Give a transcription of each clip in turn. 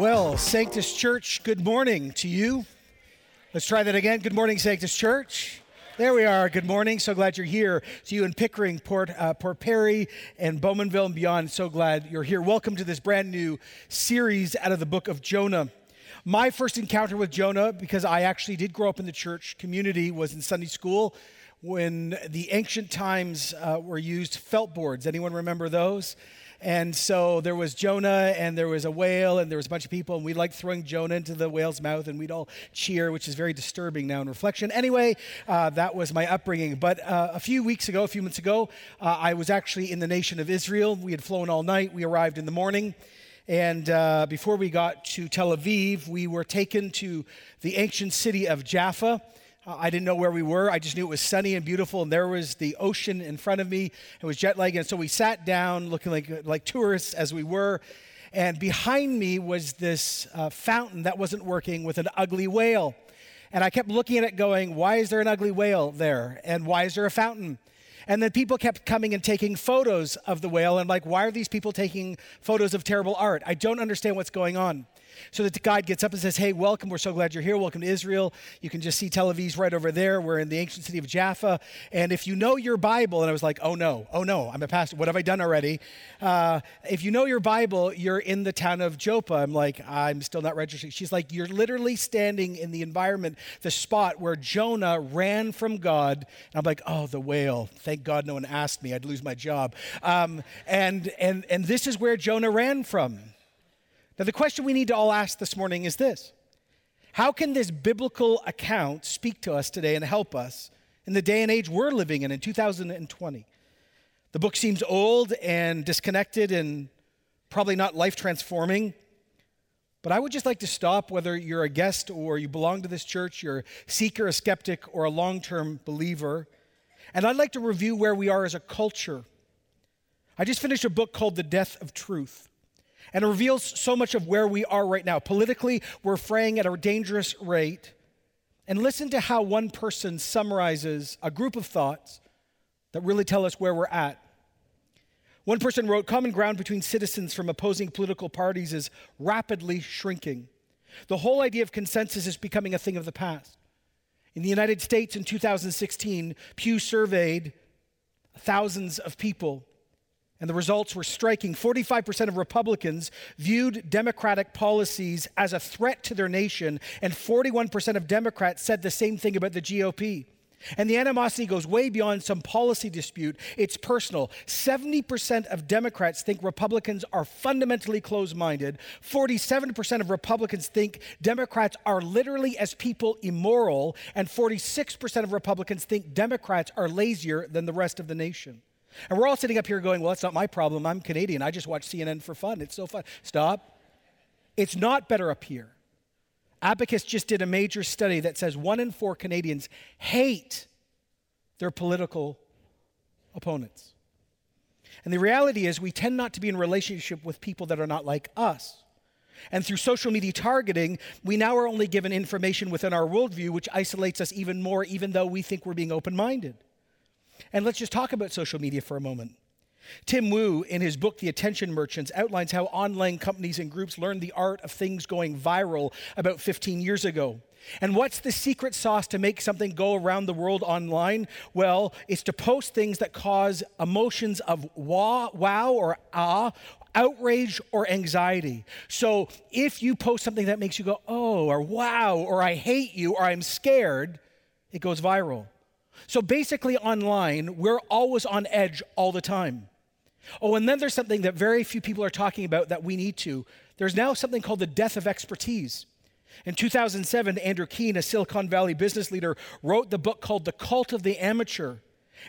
Well, Sanctus Church, good morning to you. Let's try that again. Good morning, Sanctus Church. There we are. Good morning. So glad you're here. To you in Pickering, Port Perry, and Bowmanville and beyond. So glad you're here. Welcome to this brand new series out of the book of Jonah. My first encounter with Jonah, because I actually did grow up in the church community, was in Sunday school when the ancient times were used felt boards. Anyone remember those? And so there was Jonah, and there was a whale, and there was a bunch of people, and we liked throwing Jonah into the whale's mouth, and we'd all cheer, which is very disturbing now in reflection. Anyway, that was my upbringing. But a few months ago, I was actually in the nation of Israel. We had flown all night. We arrived in the morning. And before we got to Tel Aviv, we were taken to the ancient city of Jaffa. I didn't know where we were. I just knew it was sunny and beautiful, and there was the ocean in front of me. It was jet lag, and so we sat down looking like tourists as we were, and behind me was this fountain that wasn't working with an ugly whale. And I kept looking at it going, why is there an ugly whale there, and why is there a fountain? And then people kept coming and taking photos of the whale, and like, why are these people taking photos of terrible art? I don't understand what's going on. So that the guide gets up and says, hey, welcome, we're so glad you're here, welcome to Israel. You can just see Tel Aviv's right over there. We're in the ancient city of Jaffa. And if you know your Bible, and I was like, oh no, I'm a pastor, what have I done already? If you know your Bible, you're in the town of Joppa. I'm like, I'm still not registering. She's like, you're literally standing in the environment, the spot where Jonah ran from God. And I'm like, oh, the whale. Thank God no one asked me, I'd lose my job. And this is where Jonah ran from. Now, the question we need to all ask this morning is this. How can this biblical account speak to us today and help us in the day and age we're living in 2020? The book seems old and disconnected and probably not life-transforming, but I would just like to stop, whether you're a guest or you belong to this church, you're a seeker, a skeptic, or a long-term believer, and I'd like to review where we are as a culture. I just finished a book called The Death of Truth. And it reveals so much of where we are right now. Politically, we're fraying at a dangerous rate. And listen to how one person summarizes a group of thoughts that really tell us where we're at. One person wrote, common ground between citizens from opposing political parties is rapidly shrinking. The whole idea of consensus is becoming a thing of the past. In the United States in 2016, Pew surveyed thousands of people. And the results were striking. 45% of Republicans viewed Democratic policies as a threat to their nation, and 41% of Democrats said the same thing about the GOP. And the animosity goes way beyond some policy dispute. It's personal. 70% of Democrats think Republicans are fundamentally closed-minded. 47% of Republicans think Democrats are literally as people immoral. And 46% of Republicans think Democrats are lazier than the rest of the nation. And we're all sitting up here going, well, that's not my problem. I'm Canadian. I just watch CNN for fun. It's so fun. Stop. It's not better up here. Abacus just did a major study that says 1 in 4 Canadians hate their political opponents. And the reality is we tend not to be in relationship with people that are not like us. And through social media targeting, we now are only given information within our worldview, which isolates us even more, even though we think we're being open-minded. And let's just talk about social media for a moment. Tim Wu, in his book, The Attention Merchants, outlines how online companies and groups learned the art of things going viral about 15 years ago. And what's the secret sauce to make something go around the world online? Well, it's to post things that cause emotions of wow or ah, outrage or anxiety. So if you post something that makes you go, oh, or wow, or I hate you, or I'm scared, it goes viral. So basically online, we're always on edge all the time. Oh, and then there's something that very few people are talking about that we need to. There's now something called the death of expertise. In 2007, Andrew Keen, a Silicon Valley business leader, wrote the book called The Cult of the Amateur.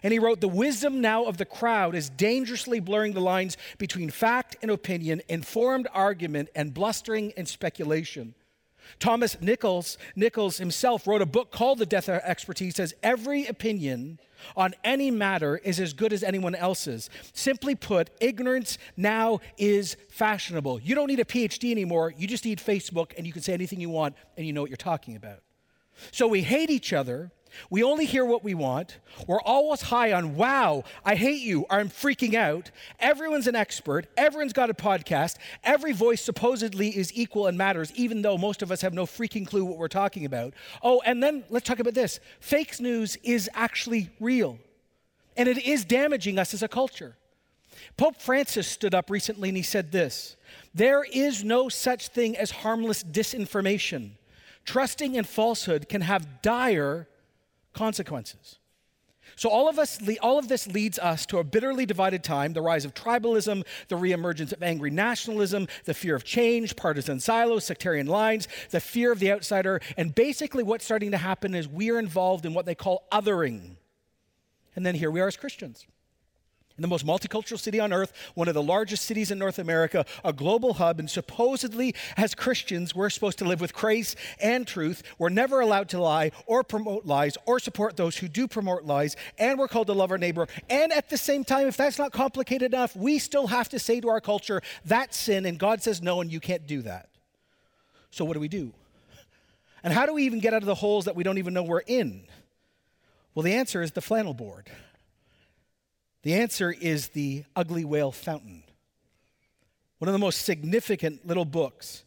And he wrote, the wisdom now of the crowd is dangerously blurring the lines between fact and opinion, informed argument, and blustering and speculation. Thomas Nichols himself wrote a book called The Death of Expertise. Says every opinion on any matter is as good as anyone else's. Simply put, ignorance now is fashionable. You don't need a PhD anymore. You just need Facebook, and you can say anything you want, and you know what you're talking about. So we hate each other, We only hear what we want. We're always high on, wow, I hate you, or I'm freaking out. Everyone's an expert. Everyone's got a podcast. Every voice supposedly is equal and matters, even though most of us have no freaking clue what we're talking about. Oh, and then let's talk about this. Fake news is actually real, and it is damaging us as a culture. Pope Francis stood up recently and he said this: there is no such thing as harmless disinformation. Trusting in falsehood can have dire consequences. So all of this leads us to a bitterly divided time, the rise of tribalism, the reemergence of angry nationalism, the fear of change, partisan silos, sectarian lines, the fear of the outsider, and basically what's starting to happen is we are involved in what they call othering. And then here we are as Christians. In the most multicultural city on earth, one of the largest cities in North America, a global hub, and supposedly as Christians, we're supposed to live with grace and truth. We're never allowed to lie or promote lies or support those who do promote lies, and we're called to love our neighbor. And at the same time, if that's not complicated enough, we still have to say to our culture, that's sin, and God says no, and you can't do that. So what do we do? And how do we even get out of the holes that we don't even know we're in? Well, the answer is the flannel board. The answer is the Ugly Whale Fountain, one of the most significant little books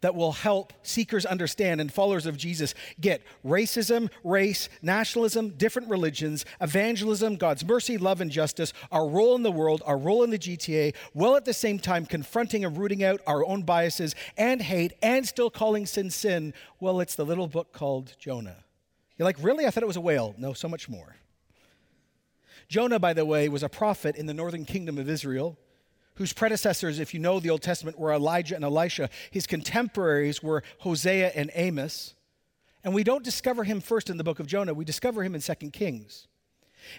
that will help seekers understand and followers of Jesus get racism, race, nationalism, different religions, evangelism, God's mercy, love, and justice, our role in the world, our role in the GTA, while at the same time confronting and rooting out our own biases and hate and still calling sin, sin. Well, it's the little book called Jonah. You're like, really? I thought it was a whale. No, so much more. Jonah, by the way, was a prophet in the northern kingdom of Israel, whose predecessors, if you know the Old Testament, were Elijah and Elisha. His contemporaries were Hosea and Amos. And we don't discover him first in the book of Jonah. We discover him in 2 Kings.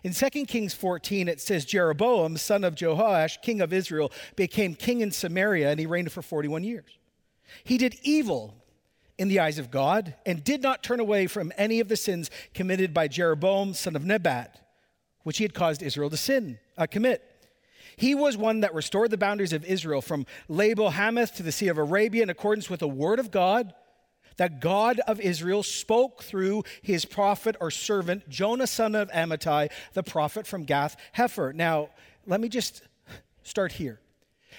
In 2 Kings 14, it says, Jeroboam, son of Jehoash, king of Israel, became king in Samaria, and he reigned for 41 years. He did evil in the eyes of God and did not turn away from any of the sins committed by Jeroboam, son of Nebat, which he had caused Israel to commit. He was one that restored the boundaries of Israel from Labo Hamath to the Sea of Arabia in accordance with the word of God that God of Israel spoke through his prophet or servant, Jonah, son of Amittai, the prophet from Gath Hefer. Now, let me just start here.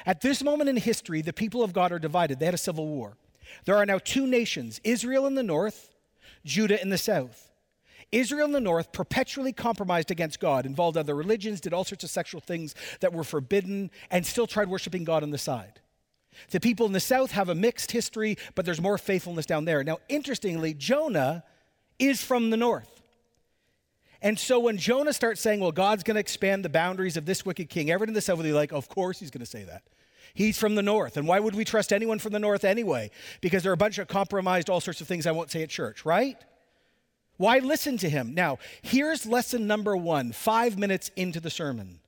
At this moment in history, the people of God are divided. They had a civil war. There are now two nations, Israel in the north, Judah in the south. Israel in the north perpetually compromised against God, involved other religions, did all sorts of sexual things that were forbidden, and still tried worshiping God on the side. The people in the south have a mixed history, but there's more faithfulness down there. Now, interestingly, Jonah is from the north. And so when Jonah starts saying, well, God's going to expand the boundaries of this wicked king, everyone in the south will be like, of course he's going to say that. He's from the north. And why would we trust anyone from the north anyway? Because they're a bunch of compromised, all sorts of things I won't say at church, right? Why listen to him? Now, here's lesson number 1, 5 minutes into the sermon.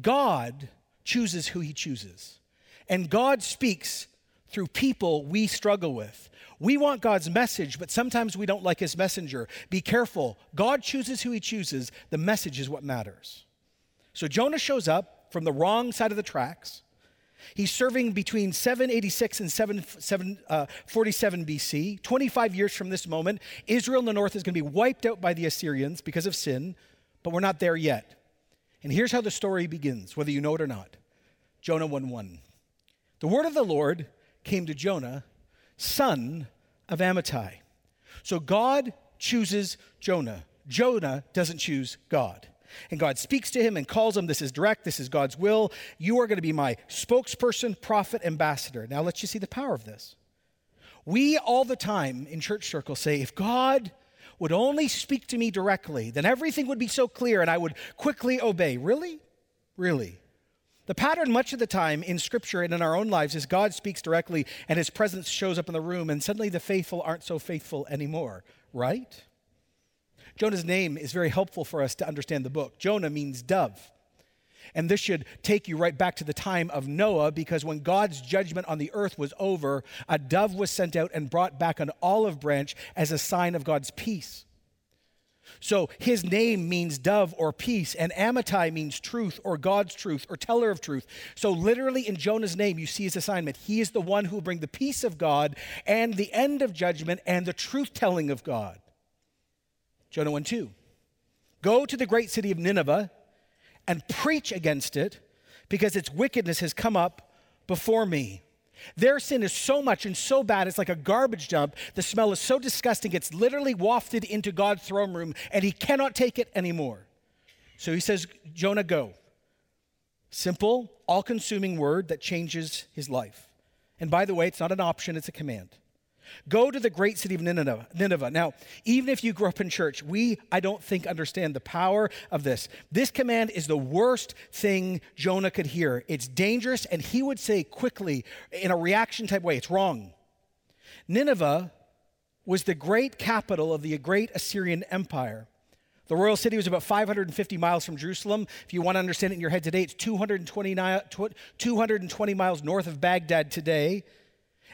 God chooses who he chooses. And God speaks through people we struggle with. We want God's message, but sometimes we don't like his messenger. Be careful. God chooses who he chooses. The message is what matters. So Jonah shows up from the wrong side of the tracks. He's serving between 786 and 747 BC. 25 years from this moment, Israel in the north is going to be wiped out by the Assyrians because of sin, but we're not there yet. And here's how the story begins, whether you know it or not. Jonah 1:1. The word of the Lord came to Jonah, son of Amittai. So God chooses Jonah. Jonah doesn't choose God. And God speaks to him and calls him, this is direct, this is God's will. You are going to be my spokesperson, prophet, ambassador. Now let's just see the power of this. We all the time in church circles say, if God would only speak to me directly, then everything would be so clear and I would quickly obey. Really? Really? The pattern much of the time in Scripture and in our own lives is God speaks directly and his presence shows up in the room and suddenly the faithful aren't so faithful anymore, right? Jonah's name is very helpful for us to understand the book. Jonah means dove. And this should take you right back to the time of Noah, because when God's judgment on the earth was over, a dove was sent out and brought back an olive branch as a sign of God's peace. So his name means dove or peace, and Amittai means truth or God's truth or teller of truth. So literally in Jonah's name, you see his assignment. He is the one who will bring the peace of God and the end of judgment and the truth-telling of God. Jonah 1:2. Go to the great city of Nineveh and preach against it, because its wickedness has come up before me. Their sin is so much and so bad, it's like a garbage dump. The smell is so disgusting, it's literally wafted into God's throne room, and he cannot take it anymore. So he says, Jonah, go. Simple, all-consuming word that changes his life. And by the way, it's not an option, it's a command. Go to the great city of Nineveh. Now, even if you grew up in church, I don't think, understand the power of this. This command is the worst thing Jonah could hear. It's dangerous, and he would say quickly, in a reaction type way, it's wrong. Nineveh was the great capital of the great Assyrian Empire. The royal city was about 550 miles from Jerusalem. If you want to understand it in your head today, it's 220 miles north of Baghdad today.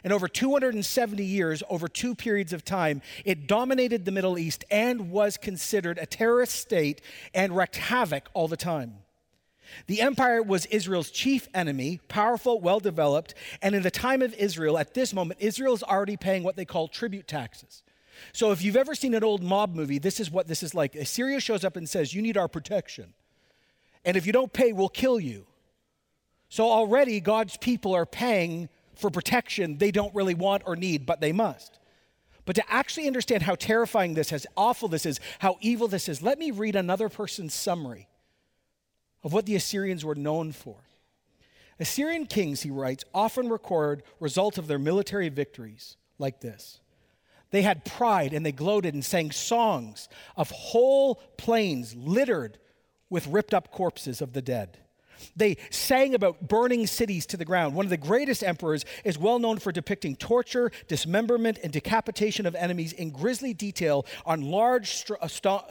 And over 270 years, over two periods of time, it dominated the Middle East and was considered a terrorist state and wreaked havoc all the time. The empire was Israel's chief enemy, powerful, well-developed, and in the time of Israel, at this moment, Israel's already paying what they call tribute taxes. So if you've ever seen an old mob movie, this is what this is like. Assyria shows up and says, you need our protection. And if you don't pay, we'll kill you. So already God's people are paying for protection they don't really want or need, but they must. But to actually understand how terrifying this is, how awful this is, how evil this is, let me read another person's summary of what the Assyrians were known for. Assyrian kings, he writes, often record result of their military victories like this. They had pride and they gloated and sang songs of whole plains littered with ripped up corpses of the dead. They sang about burning cities to the ground. One of the greatest emperors is well known for depicting torture, dismemberment, and decapitation of enemies in grisly detail on large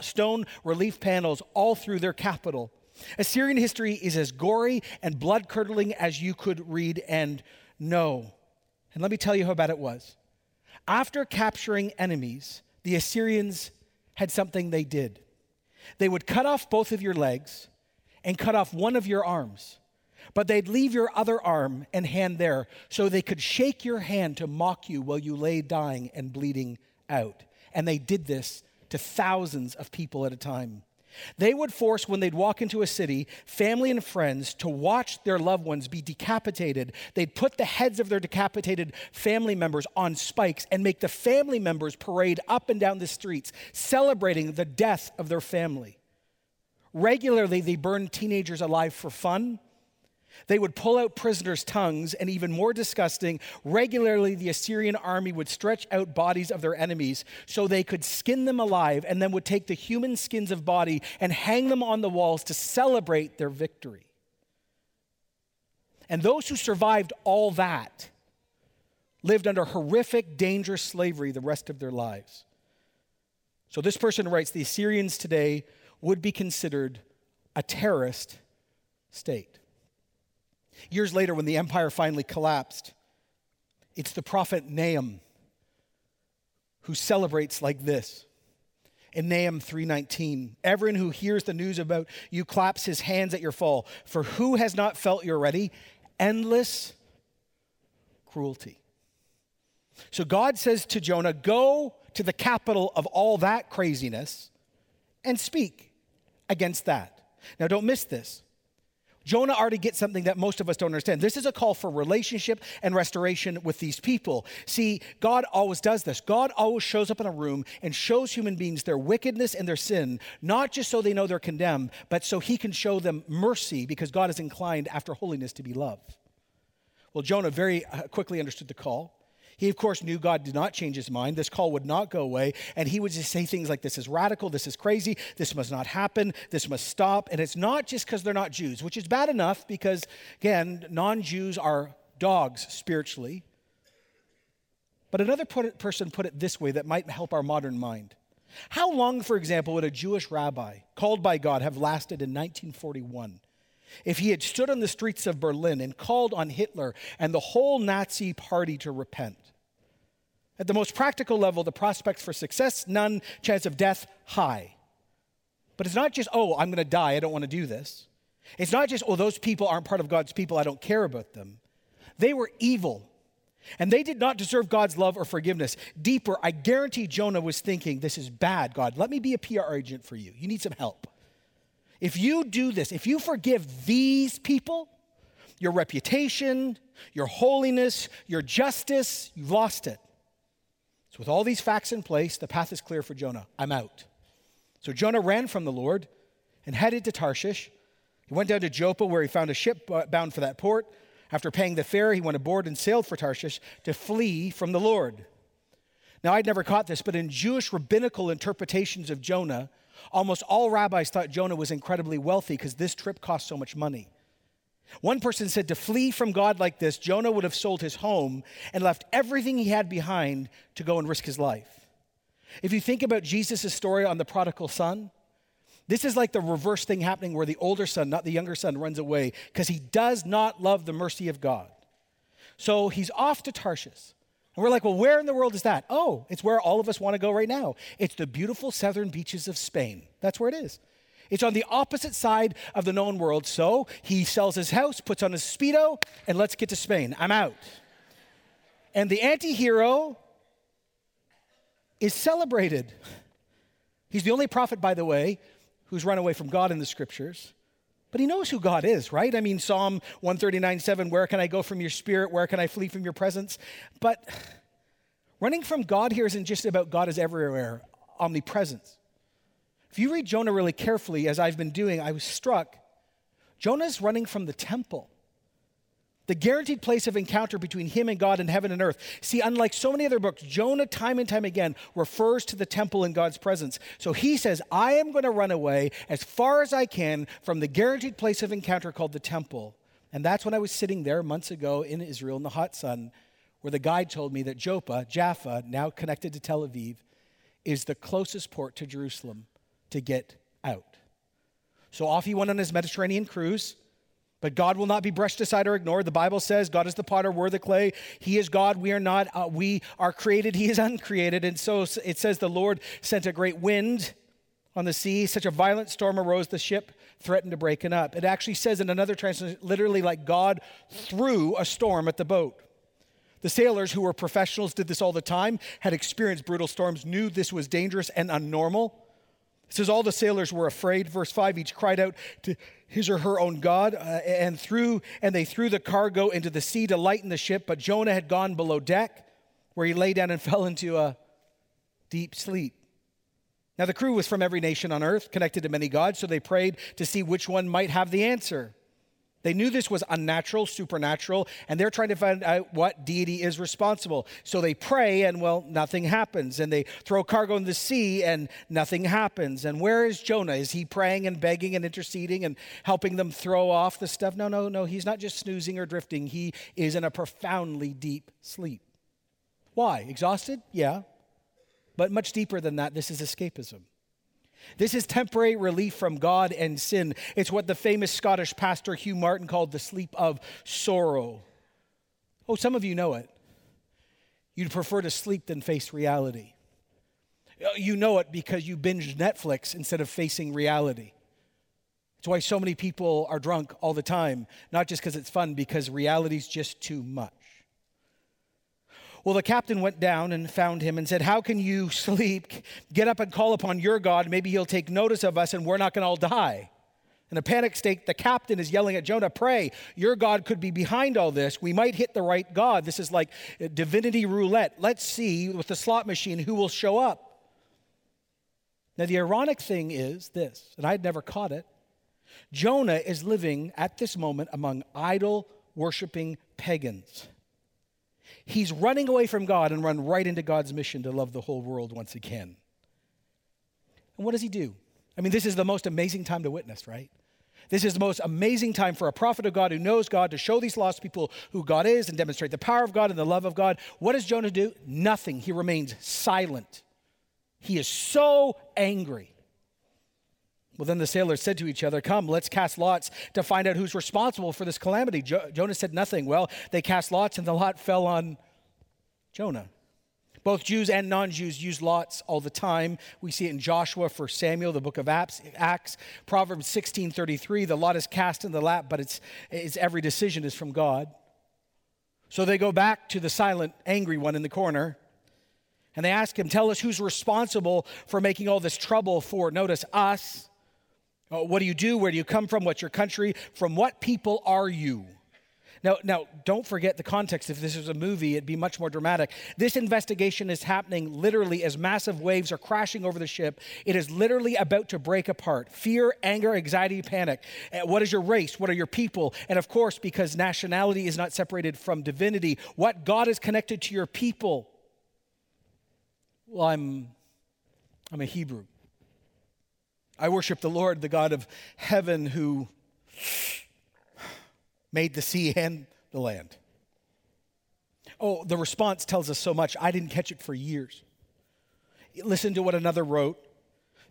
stone relief panels all through their capital. Assyrian history is as gory and blood-curdling as you could read and know. And let me tell you how bad it was. After capturing enemies, the Assyrians had something they did. They would cut off both of your legs and cut off one of your arms, but they'd leave your other arm and hand there so they could shake your hand to mock you while you lay dying and bleeding out. And they did this to thousands of people at a time. They would force, when they'd walk into a city, family and friends to watch their loved ones be decapitated. They'd put the heads of their decapitated family members on spikes and make the family members parade up and down the streets, celebrating the death of their family. Regularly, they burned teenagers alive for fun. They would pull out prisoners' tongues, and even more disgusting, regularly the Assyrian army would stretch out bodies of their enemies so they could skin them alive, and then would take the human skins of body and hang them on the walls to celebrate their victory. And those who survived all that lived under horrific, dangerous slavery the rest of their lives. So this person writes, the Assyrians today would be considered a terrorist state. Years later, when the empire finally collapsed, it's the prophet Nahum who celebrates like this. In Nahum 3:19, everyone who hears the news about you claps his hands at your fall, for who has not felt your already endless cruelty? So God says to Jonah, go to the capital of all that craziness and speak against that. Now, don't miss this. Jonah already gets something that most of us don't understand. This is a call for relationship and restoration with these people. See, God always does this. God always shows up in a room and shows human beings their wickedness and their sin, not just so they know they're condemned, but so he can show them mercy, because God is inclined after holiness to be love. Well, Jonah very quickly understood the call. He, of course, knew God did not change his mind. This call would not go away. And he would just say things like, this is radical, this is crazy, this must not happen, this must stop. And it's not just because they're not Jews, which is bad enough because, again, non-Jews are dogs spiritually. But another person put it this way that might help our modern mind. How long, for example, would a Jewish rabbi called by God have lasted in 1941? If he had stood on the streets of Berlin and called on Hitler and the whole Nazi party to repent? At the most practical level, the prospects for success, none, chance of death, high. But it's not just, oh, I'm going to die, I don't want to do this. It's not just, oh, those people aren't part of God's people, I don't care about them. They were evil. And they did not deserve God's love or forgiveness. Deeper, I guarantee Jonah was thinking, this is bad, God. Let me be a PR agent for you. You need some help. If you do this, if you forgive these people, your reputation, your holiness, your justice, you've lost it. So with all these facts in place, the path is clear for Jonah. I'm out. So Jonah ran from the Lord and headed to Tarshish. He went down to Joppa, where he found a ship bound for that port. After paying the fare, he went aboard and sailed for Tarshish to flee from the Lord. Now, I'd never caught this, but in Jewish rabbinical interpretations of Jonah, almost all rabbis thought Jonah was incredibly wealthy because this trip cost so much money. One person said to flee from God like this, Jonah would have sold his home and left everything he had behind to go and risk his life. If you think about Jesus' story on the prodigal son, this is like the reverse thing happening where the older son, not the younger son, runs away because he does not love the mercy of God. So he's off to Tarshish. And we're like, well, where in the world is that? Oh, it's where all of us want to go right now. It's the beautiful southern beaches of Spain. That's where it is. It's on the opposite side of the known world. So he sells his house, puts on his Speedo, and let's get to Spain. I'm out. And the anti-hero is celebrated. He's the only prophet, by the way, who's run away from God in the scriptures. But he knows who God is, right? I mean, Psalm 139, 7, where can I go from your spirit? Where can I flee from your presence? But running from God here isn't just about God is everywhere, omnipresence. If you read Jonah really carefully, as I've been doing, I was struck. Jonah's running from the temple, the guaranteed place of encounter between him and God in heaven and earth. See, unlike so many other books, Jonah time and time again refers to the temple and God's presence. So he says, I am going to run away as far as I can from the guaranteed place of encounter called the temple. And that's when I was sitting there months ago in Israel in the hot sun, where the guide told me that Jaffa, now connected to Tel Aviv, is the closest port to Jerusalem to get out. So off he went on his Mediterranean cruise. But God will not be brushed aside or ignored. The Bible says God is the potter, we're the clay. He is God, we are not. We are created, he is uncreated. And so it says the Lord sent a great wind on the sea. Such a violent storm arose, the ship threatened to break it up. It actually says in another translation, literally like God threw a storm at the boat. The sailors, who were professionals, did this all the time, had experienced brutal storms, knew this was dangerous and unnormal. It says all the sailors were afraid. Verse 5, each cried out to his or her own God, and they threw the cargo into the sea to lighten the ship. But Jonah had gone below deck, where he lay down and fell into a deep sleep. Now the crew was from every nation on earth, connected to many gods, so they prayed to see which one might have the answer. They knew this was unnatural, supernatural, and they're trying to find out what deity is responsible. So they pray, and well, nothing happens. And they throw cargo in the sea, and nothing happens. And where is Jonah? Is he praying and begging and interceding and helping them throw off the stuff? No. He's not just snoozing or drifting. He is in a profoundly deep sleep. Why? Exhausted? Yeah. But much deeper than that, this is escapism. This is temporary relief from God and sin. It's what the famous Scottish pastor Hugh Martin called the sleep of sorrow. Oh, some of you know it. You'd prefer to sleep than face reality. You know it because you binge Netflix instead of facing reality. It's why so many people are drunk all the time, not just because it's fun, because reality's just too much. Well, the captain went down and found him and said, how can you sleep? Get up and call upon your God. Maybe he'll take notice of us and we're not going to all die. In a panic state, the captain is yelling at Jonah, pray. Your God could be behind all this. We might hit the right God. This is like divinity roulette. Let's see with the slot machine who will show up. Now, the ironic thing is this, and I'd never caught it. Jonah is living at this moment among idol-worshiping pagans. He's running away from God and run right into God's mission to love the whole world once again. And what does he do? I mean, this is the most amazing time to witness, right? This is the most amazing time for a prophet of God who knows God to show these lost people who God is and demonstrate the power of God and the love of God. What does Jonah do? Nothing. He remains silent. He is so angry. Well, then the sailors said to each other, come, let's cast lots to find out who's responsible for this calamity. Jonah said nothing. Well, they cast lots, and the lot fell on Jonah. Both Jews and non-Jews use lots all the time. We see it in Joshua, 1 Samuel, the book of Acts, Proverbs 16, 33. The lot is cast in the lap, but its every decision is from God. So they go back to the silent, angry one in the corner, and they ask him, tell us who's responsible for making all this trouble for, notice, us. What do you do? Where do you come from? What's your country? From what people are you? Now, don't forget the context. If this was a movie, it'd be much more dramatic. This investigation is happening literally as massive waves are crashing over the ship. It is literally about to break apart. Fear, anger, anxiety, panic. What is your race? What are your people? And of course, because nationality is not separated from divinity, what God is connected to your people? Well, I'm a Hebrew. I worship the Lord, the God of heaven, who made the sea and the land. Oh, the response tells us so much. I didn't catch it for years. Listen to what another wrote.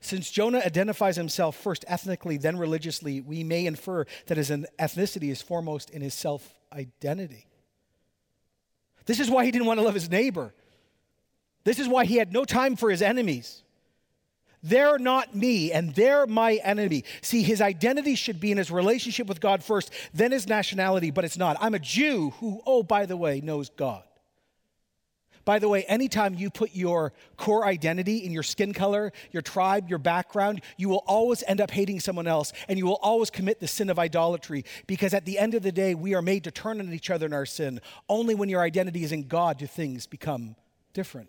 Since Jonah identifies himself first ethnically, then religiously, we may infer that his ethnicity is foremost in his self-identity. This is why he didn't want to love his neighbor. This is why he had no time for his enemies. They're not me, and they're my enemy. See, his identity should be in his relationship with God first, then his nationality, but it's not. I'm a Jew who, oh, by the way, knows God. By the way, anytime you put your core identity in your skin color, your tribe, your background, you will always end up hating someone else, and you will always commit the sin of idolatry, because at the end of the day, we are made to turn on each other in our sin. Only when your identity is in God do things become different.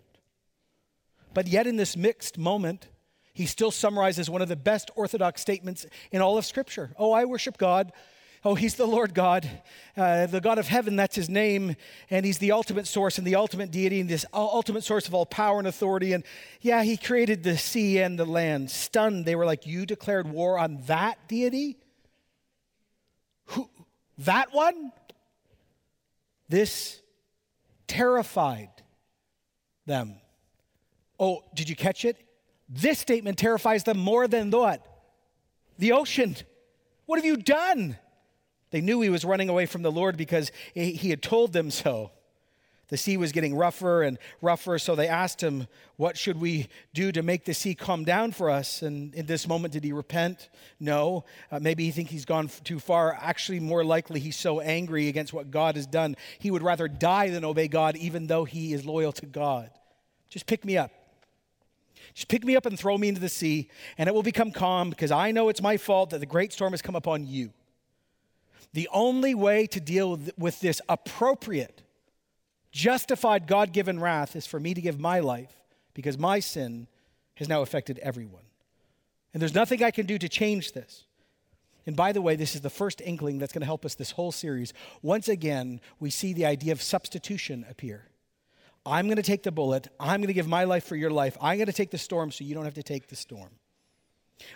But yet in this mixed moment, he still summarizes one of the best Orthodox statements in all of Scripture. Oh, I worship God. Oh, he's the Lord God, the God of heaven, that's his name. And he's the ultimate source and the ultimate deity and this ultimate source of all power and authority. And yeah, he created the sea and the land. Stunned, they were like, you declared war on that deity? Who? That one? This terrified them. Oh, did you catch it? This statement terrifies them more than what? The ocean. What have you done? They knew he was running away from the Lord because he had told them so. The sea was getting rougher and rougher, so they asked him, what should we do to make the sea calm down for us? And in this moment, did he repent? No. Maybe he thinks he's gone too far. Actually, more likely, he's so angry against what God has done, he would rather die than obey God, even though he is loyal to God. Just pick me up. Just pick me up and throw me into the sea, and it will become calm, because I know it's my fault that the great storm has come upon you. The only way to deal with this appropriate, justified, God-given wrath is for me to give my life, because my sin has now affected everyone. And there's nothing I can do to change this. And by the way, this is the first inkling that's going to help us this whole series. Once again, we see the idea of substitution appear. I'm going to take the bullet. I'm going to give my life for your life. I'm going to take the storm so you don't have to take the storm.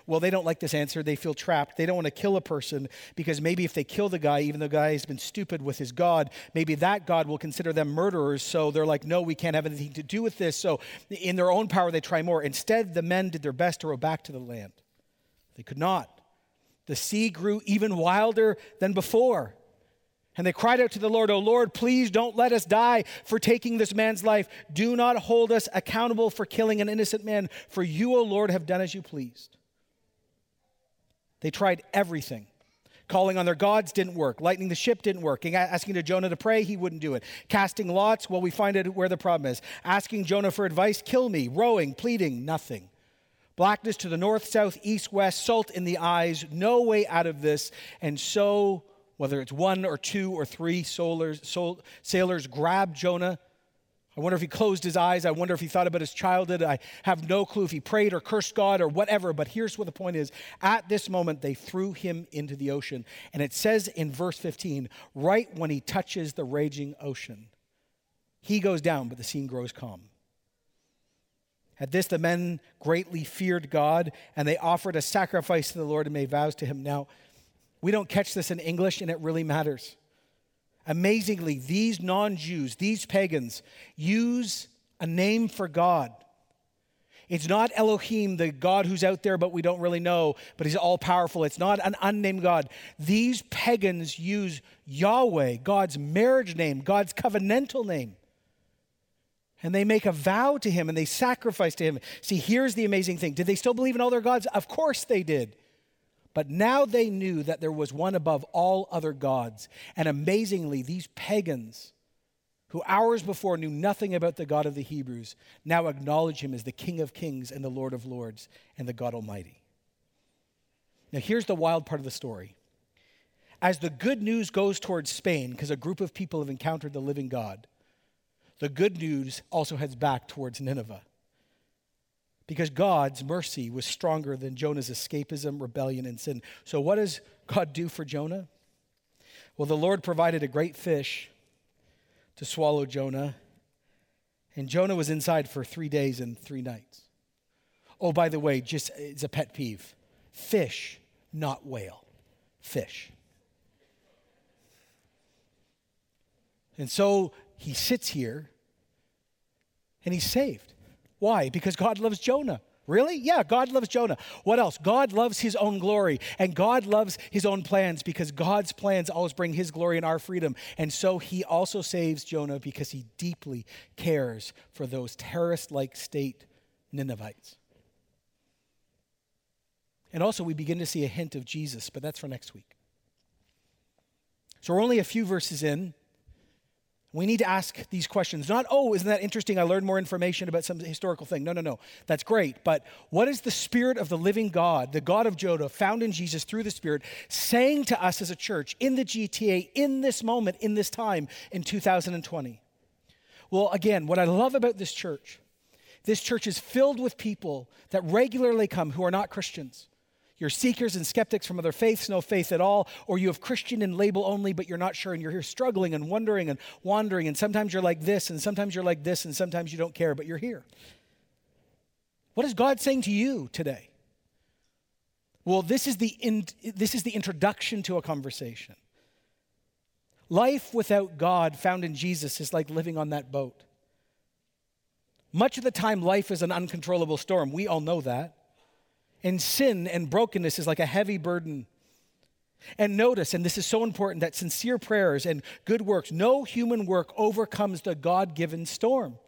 Well, they don't like this answer. They feel trapped. They don't want to kill a person because maybe if they kill the guy, even though the guy has been stupid with his God, maybe that God will consider them murderers. So they're like, no, we can't have anything to do with this. So in their own power, they try more. Instead, the men did their best to row back to the land. They could not. The sea grew even wilder than before. And they cried out to the Lord, O Lord, please don't let us die for taking this man's life. Do not hold us accountable for killing an innocent man, for you, O Lord, have done as you pleased. They tried everything. Calling on their gods didn't work. Lighting the ship didn't work. Asking to Jonah to pray, he wouldn't do it. Casting lots, well, we find out where the problem is. Asking Jonah for advice, kill me. Rowing, pleading, nothing. Blackness to the north, south, east, west, salt in the eyes, no way out of this. And so, whether it's one or two or three sailors grabbed Jonah. I wonder if he closed his eyes. I wonder if he thought about his childhood. I have no clue if he prayed or cursed God or whatever. But here's what the point is. At this moment, they threw him into the ocean. And it says in verse 15, right when he touches the raging ocean, he goes down, but the scene grows calm. At this, the men greatly feared God, and they offered a sacrifice to the Lord and made vows to him. Now, we don't catch this in English, and it really matters. Amazingly, these non-Jews, these pagans, use a name for God. It's not Elohim, the God who's out there, but we don't really know, but he's all-powerful. It's not an unnamed God. These pagans use Yahweh, God's marriage name, God's covenantal name. And they make a vow to him, and they sacrifice to him. See, here's the amazing thing. Did they still believe in all their gods? Of course they did. But now they knew that there was one above all other gods. And amazingly, these pagans who hours before knew nothing about the God of the Hebrews, now acknowledge him as the King of Kings and the Lord of Lords and the God Almighty. Now here's the wild part of the story. As the good news goes towards Spain, because a group of people have encountered the living God, the good news also heads back towards Nineveh. Because God's mercy was stronger than Jonah's escapism, rebellion, and sin. So what does God do for Jonah? Well, the Lord provided a great fish to swallow Jonah, and Jonah was inside for 3 days and 3 nights. Oh, by the way, just it's a pet peeve. Fish, not whale. Fish. And so he sits here, and he's saved. Why? Because God loves Jonah. Really? Yeah, God loves Jonah. What else? God loves his own glory, and God loves his own plans, because God's plans always bring his glory and our freedom. And so he also saves Jonah because he deeply cares for those terrorist-like state Ninevites. And also we begin to see a hint of Jesus, but that's for next week. So we're only a few verses in. We need to ask these questions. Not, oh, isn't that interesting? I learned more information about some historical thing. No. That's great. But what is the Spirit of the living God, the God of Jonah, found in Jesus through the Spirit, saying to us as a church in the GTA, in this moment, in this time, in 2020? Well, again, what I love about this church is filled with people that regularly come who are not Christians. You're seekers and skeptics from other faiths, no faith at all, or you have Christian and label only, but you're not sure, and you're here struggling and wondering and wandering, and sometimes you're like this, and sometimes you're like this, and sometimes you don't care, but you're here. What is God saying to you today? Well, this is the introduction to a conversation. Life without God found in Jesus is like living on that boat. Much of the time, life is an uncontrollable storm. We all know that. And sin and brokenness is like a heavy burden. And notice, and this is so important, that sincere prayers and good works, no human work overcomes the God-given storm.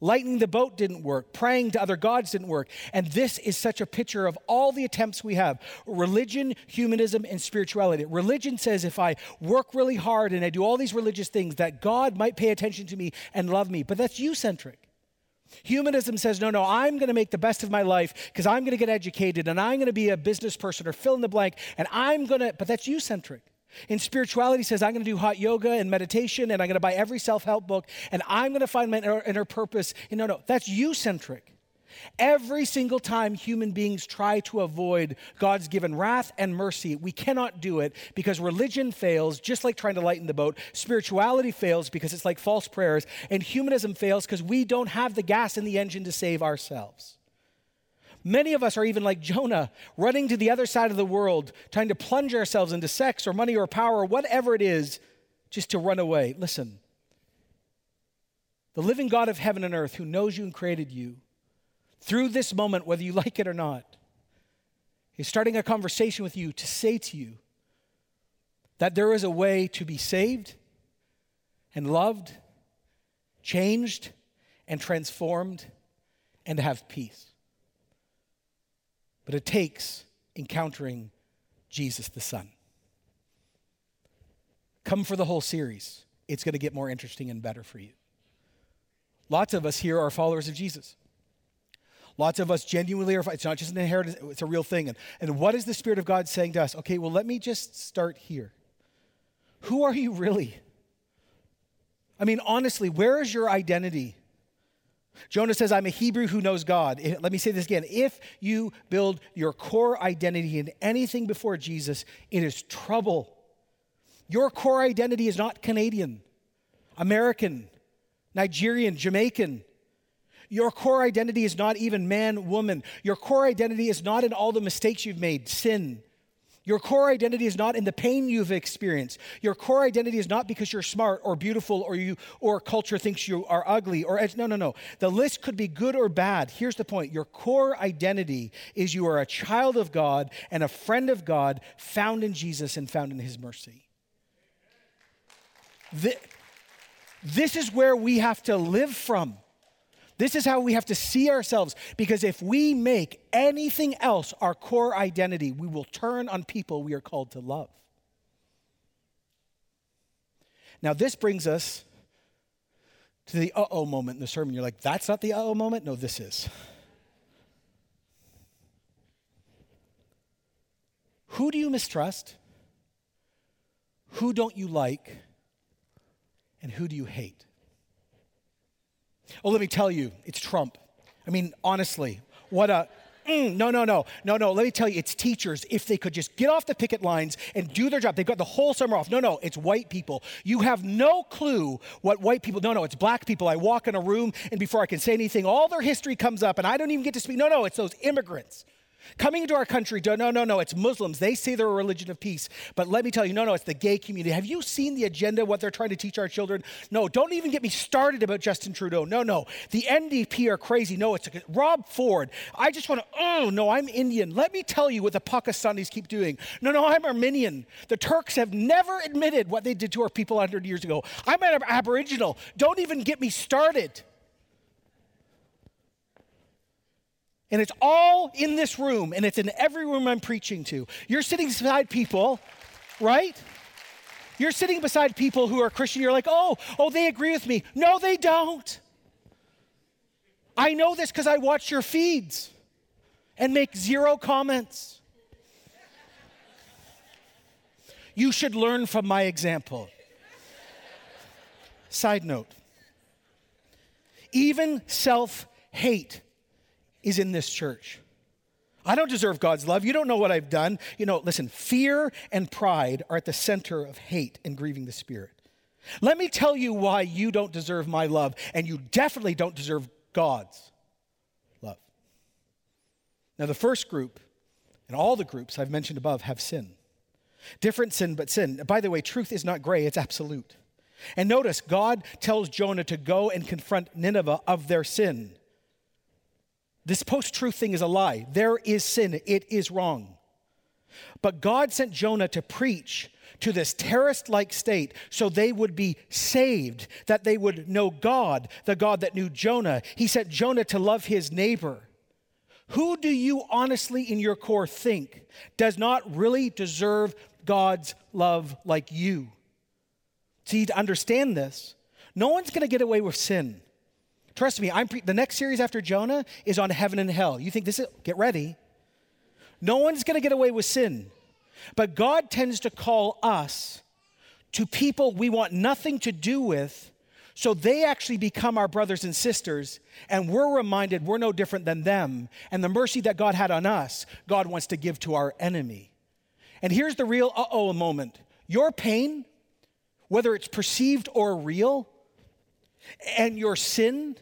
Lighting the boat didn't work. Praying to other gods didn't work. And this is such a picture of all the attempts we have. Religion, humanism, and spirituality. Religion says if I work really hard and I do all these religious things, that God might pay attention to me and love me. But that's you-centric. Humanism says, no, I'm going to make the best of my life because I'm going to get educated and I'm going to be a business person or fill in the blank and but that's you-centric. And spirituality says, I'm going to do hot yoga and meditation and I'm going to buy every self-help book and I'm going to find my inner purpose. And no, that's you-centric. Every single time human beings try to avoid God's given wrath and mercy, we cannot do it because religion fails, just like trying to lighten the boat. Spirituality fails because it's like false prayers. And humanism fails because we don't have the gas in the engine to save ourselves. Many of us are even like Jonah, running to the other side of the world, trying to plunge ourselves into sex or money or power or whatever it is, just to run away. Listen, the living God of heaven and earth who knows you and created you, through this moment, whether you like it or not, he's starting a conversation with you to say to you that there is a way to be saved and loved, changed and transformed, and have peace. But it takes encountering Jesus the Son. Come for the whole series. It's going to get more interesting and better for you. Lots of us here are followers of Jesus. Lots of us genuinely are, it's not just an inheritance, it's a real thing. And what is the Spirit of God saying to us? Okay, well, let me just start here. Who are you really? I mean, honestly, where is your identity? Jonah says, I'm a Hebrew who knows God. Let me say this again. If you build your core identity in anything before Jesus, it is trouble. Your core identity is not Canadian, American, Nigerian, Jamaican. Your core identity is not even man, woman. Your core identity is not in all the mistakes you've made, sin. Your core identity is not in the pain you've experienced. Your core identity is not because you're smart or beautiful or culture thinks you are ugly or no. The list could be good or bad. Here's the point. Your core identity is you are a child of God and a friend of God, found in Jesus and found in his mercy. This is where we have to live from. This is how we have to see ourselves, because if we make anything else our core identity, we will turn on people we are called to love. Now, this brings us to the uh-oh moment in the sermon. You're like, that's not the uh-oh moment? No, this is. Who do you mistrust? Who don't you like? And who do you hate? Oh, let me tell you, it's Trump. I mean, honestly, what a... No. Let me tell you, it's teachers. If they could just get off the picket lines and do their job, they've got the whole summer off. No, it's white people. You have no clue what white people, no, it's black people. I walk in a room and before I can say anything, all their history comes up and I don't even get to speak. No, it's those immigrants coming into our country. No, it's Muslims. They say they're a religion of peace. But let me tell you, no, it's the gay community. Have you seen the agenda, what they're trying to teach our children? No, don't even get me started about Justin Trudeau. No, the NDP are crazy. No, it's Rob Ford. I just want to, I'm Indian. Let me tell you what the Pakistanis keep doing. No, I'm Armenian. The Turks have never admitted what they did to our people 100 years ago. I'm an Aboriginal. Don't even get me started. And it's all in this room, and it's in every room I'm preaching to. You're sitting beside people, right? You're sitting beside people who are Christian. You're like, oh, they agree with me. No, they don't. I know this because I watch your feeds and make zero comments. You should learn from my example. Side note, even self-hate is in this church. I don't deserve God's love. You don't know what I've done. Listen, fear and pride are at the center of hate and grieving the Spirit. Let me tell you why you don't deserve my love, and you definitely don't deserve God's love. Now, the first group, and all the groups I've mentioned above, have sin. Different sin, but sin. By the way, truth is not gray, it's absolute. And notice, God tells Jonah to go and confront Nineveh of their sin. This post-truth thing is a lie. There is sin. It is wrong. But God sent Jonah to preach to this terrorist-like state so they would be saved, that they would know God, the God that knew Jonah. He sent Jonah to love his neighbor. Who do you honestly in your core think does not really deserve God's love like you? See, to understand this, no one's going to get away with sin. Trust me, the next series after Jonah is on heaven and hell. You think this is, get ready. No one's going to get away with sin. But God tends to call us to people we want nothing to do with, so they actually become our brothers and sisters, and we're reminded we're no different than them. And the mercy that God had on us, God wants to give to our enemy. And here's the real uh-oh moment. Your pain, whether it's perceived or real, and your sin,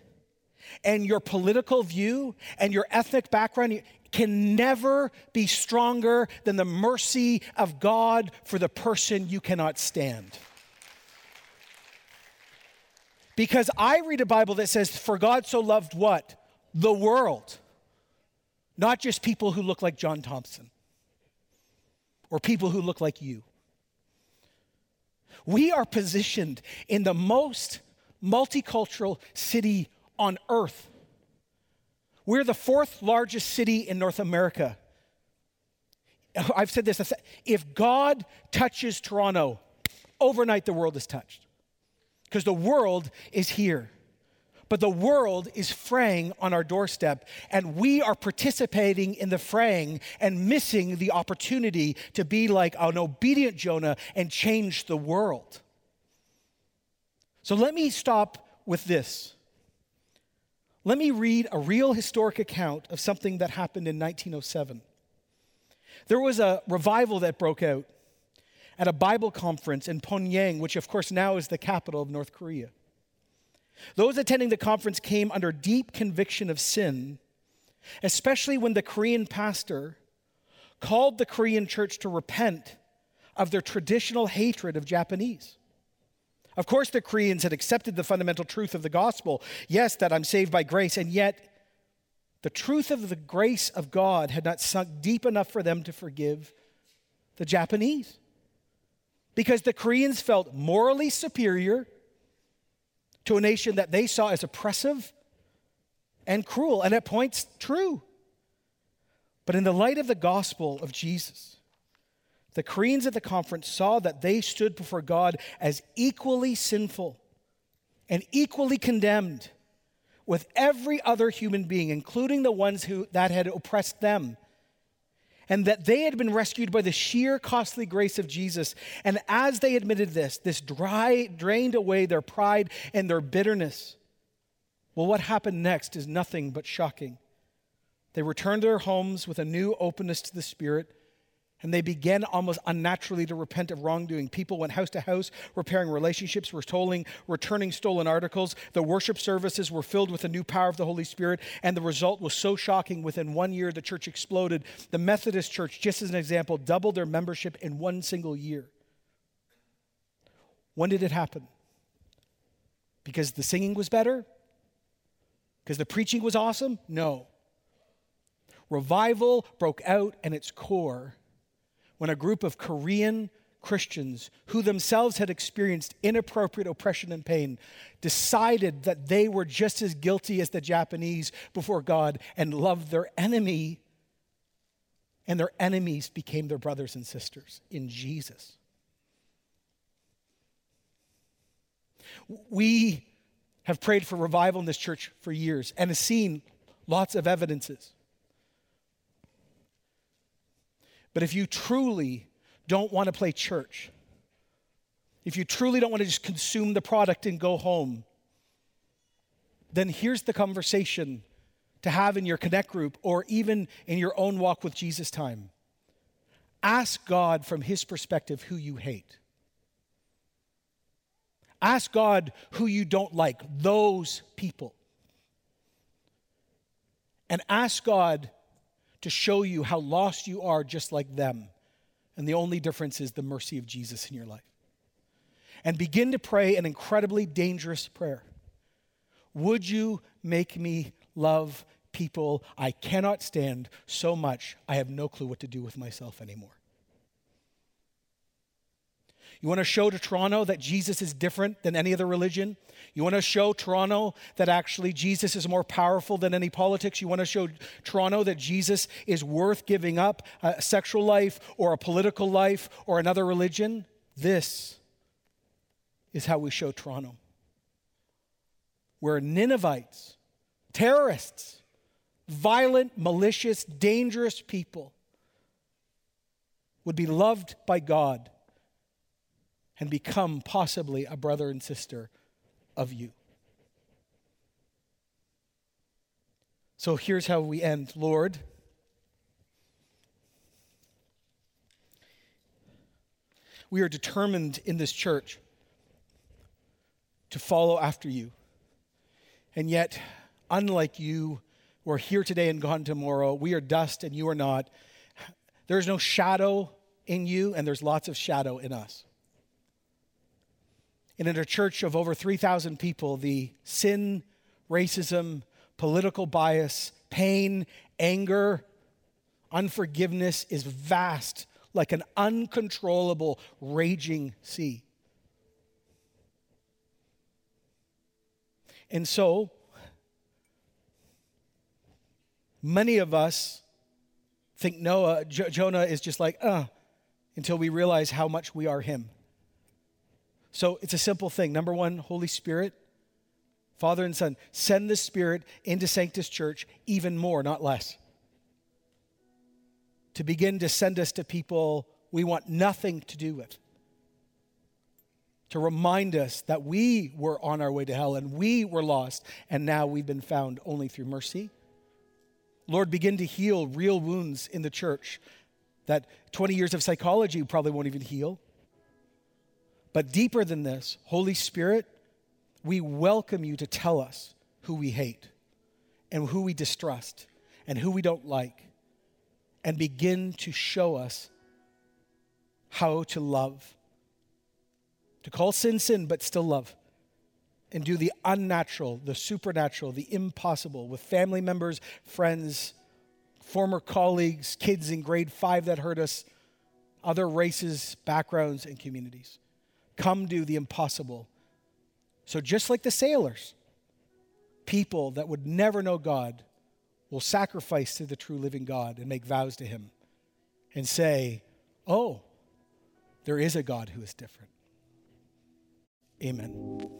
and your political view, and your ethnic background can never be stronger than the mercy of God for the person you cannot stand. Because I read a Bible that says, for God so loved what? The world. Not just people who look like John Thompson or people who look like you. We are positioned in the most multicultural city on earth. We're the fourth largest city in North America. I've said this. If God touches Toronto, overnight the world is touched. Because the world is here. But the world is fraying on our doorstep. And we are participating in the fraying and missing the opportunity to be like an obedient Jonah and change the world. So let me stop with this. Let me read a real historic account of something that happened in 1907. There was a revival that broke out at a Bible conference in Pyongyang, which of course now is the capital of North Korea. Those attending the conference came under deep conviction of sin, especially when the Korean pastor called the Korean church to repent of their traditional hatred of Japanese. Of course, the Koreans had accepted the fundamental truth of the gospel. Yes, that I'm saved by grace. And yet, the truth of the grace of God had not sunk deep enough for them to forgive the Japanese. Because the Koreans felt morally superior to a nation that they saw as oppressive and cruel. And at points, true. But in the light of the gospel of Jesus, the Koreans at the conference saw that they stood before God as equally sinful and equally condemned with every other human being, including the ones that had oppressed them, and that they had been rescued by the sheer costly grace of Jesus. And as they admitted this drained away their pride and their bitterness. Well, what happened next is nothing but shocking. They returned to their homes with a new openness to the Spirit, and they began almost unnaturally to repent of wrongdoing. People went house to house, repairing relationships, returning stolen articles. The worship services were filled with the new power of the Holy Spirit, and the result was so shocking. Within 1 year, the church exploded. The Methodist Church, just as an example, doubled their membership in one single year. When did it happen? Because the singing was better? Because the preaching was awesome? No. Revival broke out in its core when a group of Korean Christians who themselves had experienced inappropriate oppression and pain decided that they were just as guilty as the Japanese before God and loved their enemy, and their enemies became their brothers and sisters in Jesus. We have prayed for revival in this church for years and have seen lots of evidences. But if you truly don't want to play church, if you truly don't want to just consume the product and go home, then here's the conversation to have in your connect group or even in your own walk with Jesus time. Ask God from his perspective who you hate. Ask God who you don't like, those people. And ask God to show you how lost you are just like them. And the only difference is the mercy of Jesus in your life. And begin to pray an incredibly dangerous prayer. Would you make me love people I cannot stand so much I have no clue what to do with myself anymore? You want to show to Toronto that Jesus is different than any other religion? You want to show Toronto that actually Jesus is more powerful than any politics? You want to show Toronto that Jesus is worth giving up a sexual life or a political life or another religion? This is how we show Toronto. We're Ninevites, terrorists, violent, malicious, dangerous people would be loved by God and become possibly a brother and sister of you. So here's how we end. Lord, we are determined in this church to follow after you. And yet, unlike you, we're here today and gone tomorrow. We are dust and you are not. There's no shadow in you, and there's lots of shadow in us. And in a church of over 3,000 people, the sin, racism, political bias, pain, anger, unforgiveness is vast, like an uncontrollable, raging sea. And so, many of us think Jonah is just like, until we realize how much we are him. So it's a simple thing. Number one, Holy Spirit, Father and Son, send the Spirit into Sanctus Church even more, not less. To begin to send us to people we want nothing to do with. To remind us that we were on our way to hell and we were lost and now we've been found only through mercy. Lord, begin to heal real wounds in the church that 20 years of psychology probably won't even heal. But deeper than this, Holy Spirit, we welcome you to tell us who we hate and who we distrust and who we don't like, and begin to show us how to love, to call sin, sin, but still love, and do the unnatural, the supernatural, the impossible with family members, friends, former colleagues, kids in grade 5 that hurt us, other races, backgrounds, and communities. Come do the impossible. So just like the sailors, people that would never know God will sacrifice to the true living God and make vows to him and say, oh, there is a God who is different. Amen.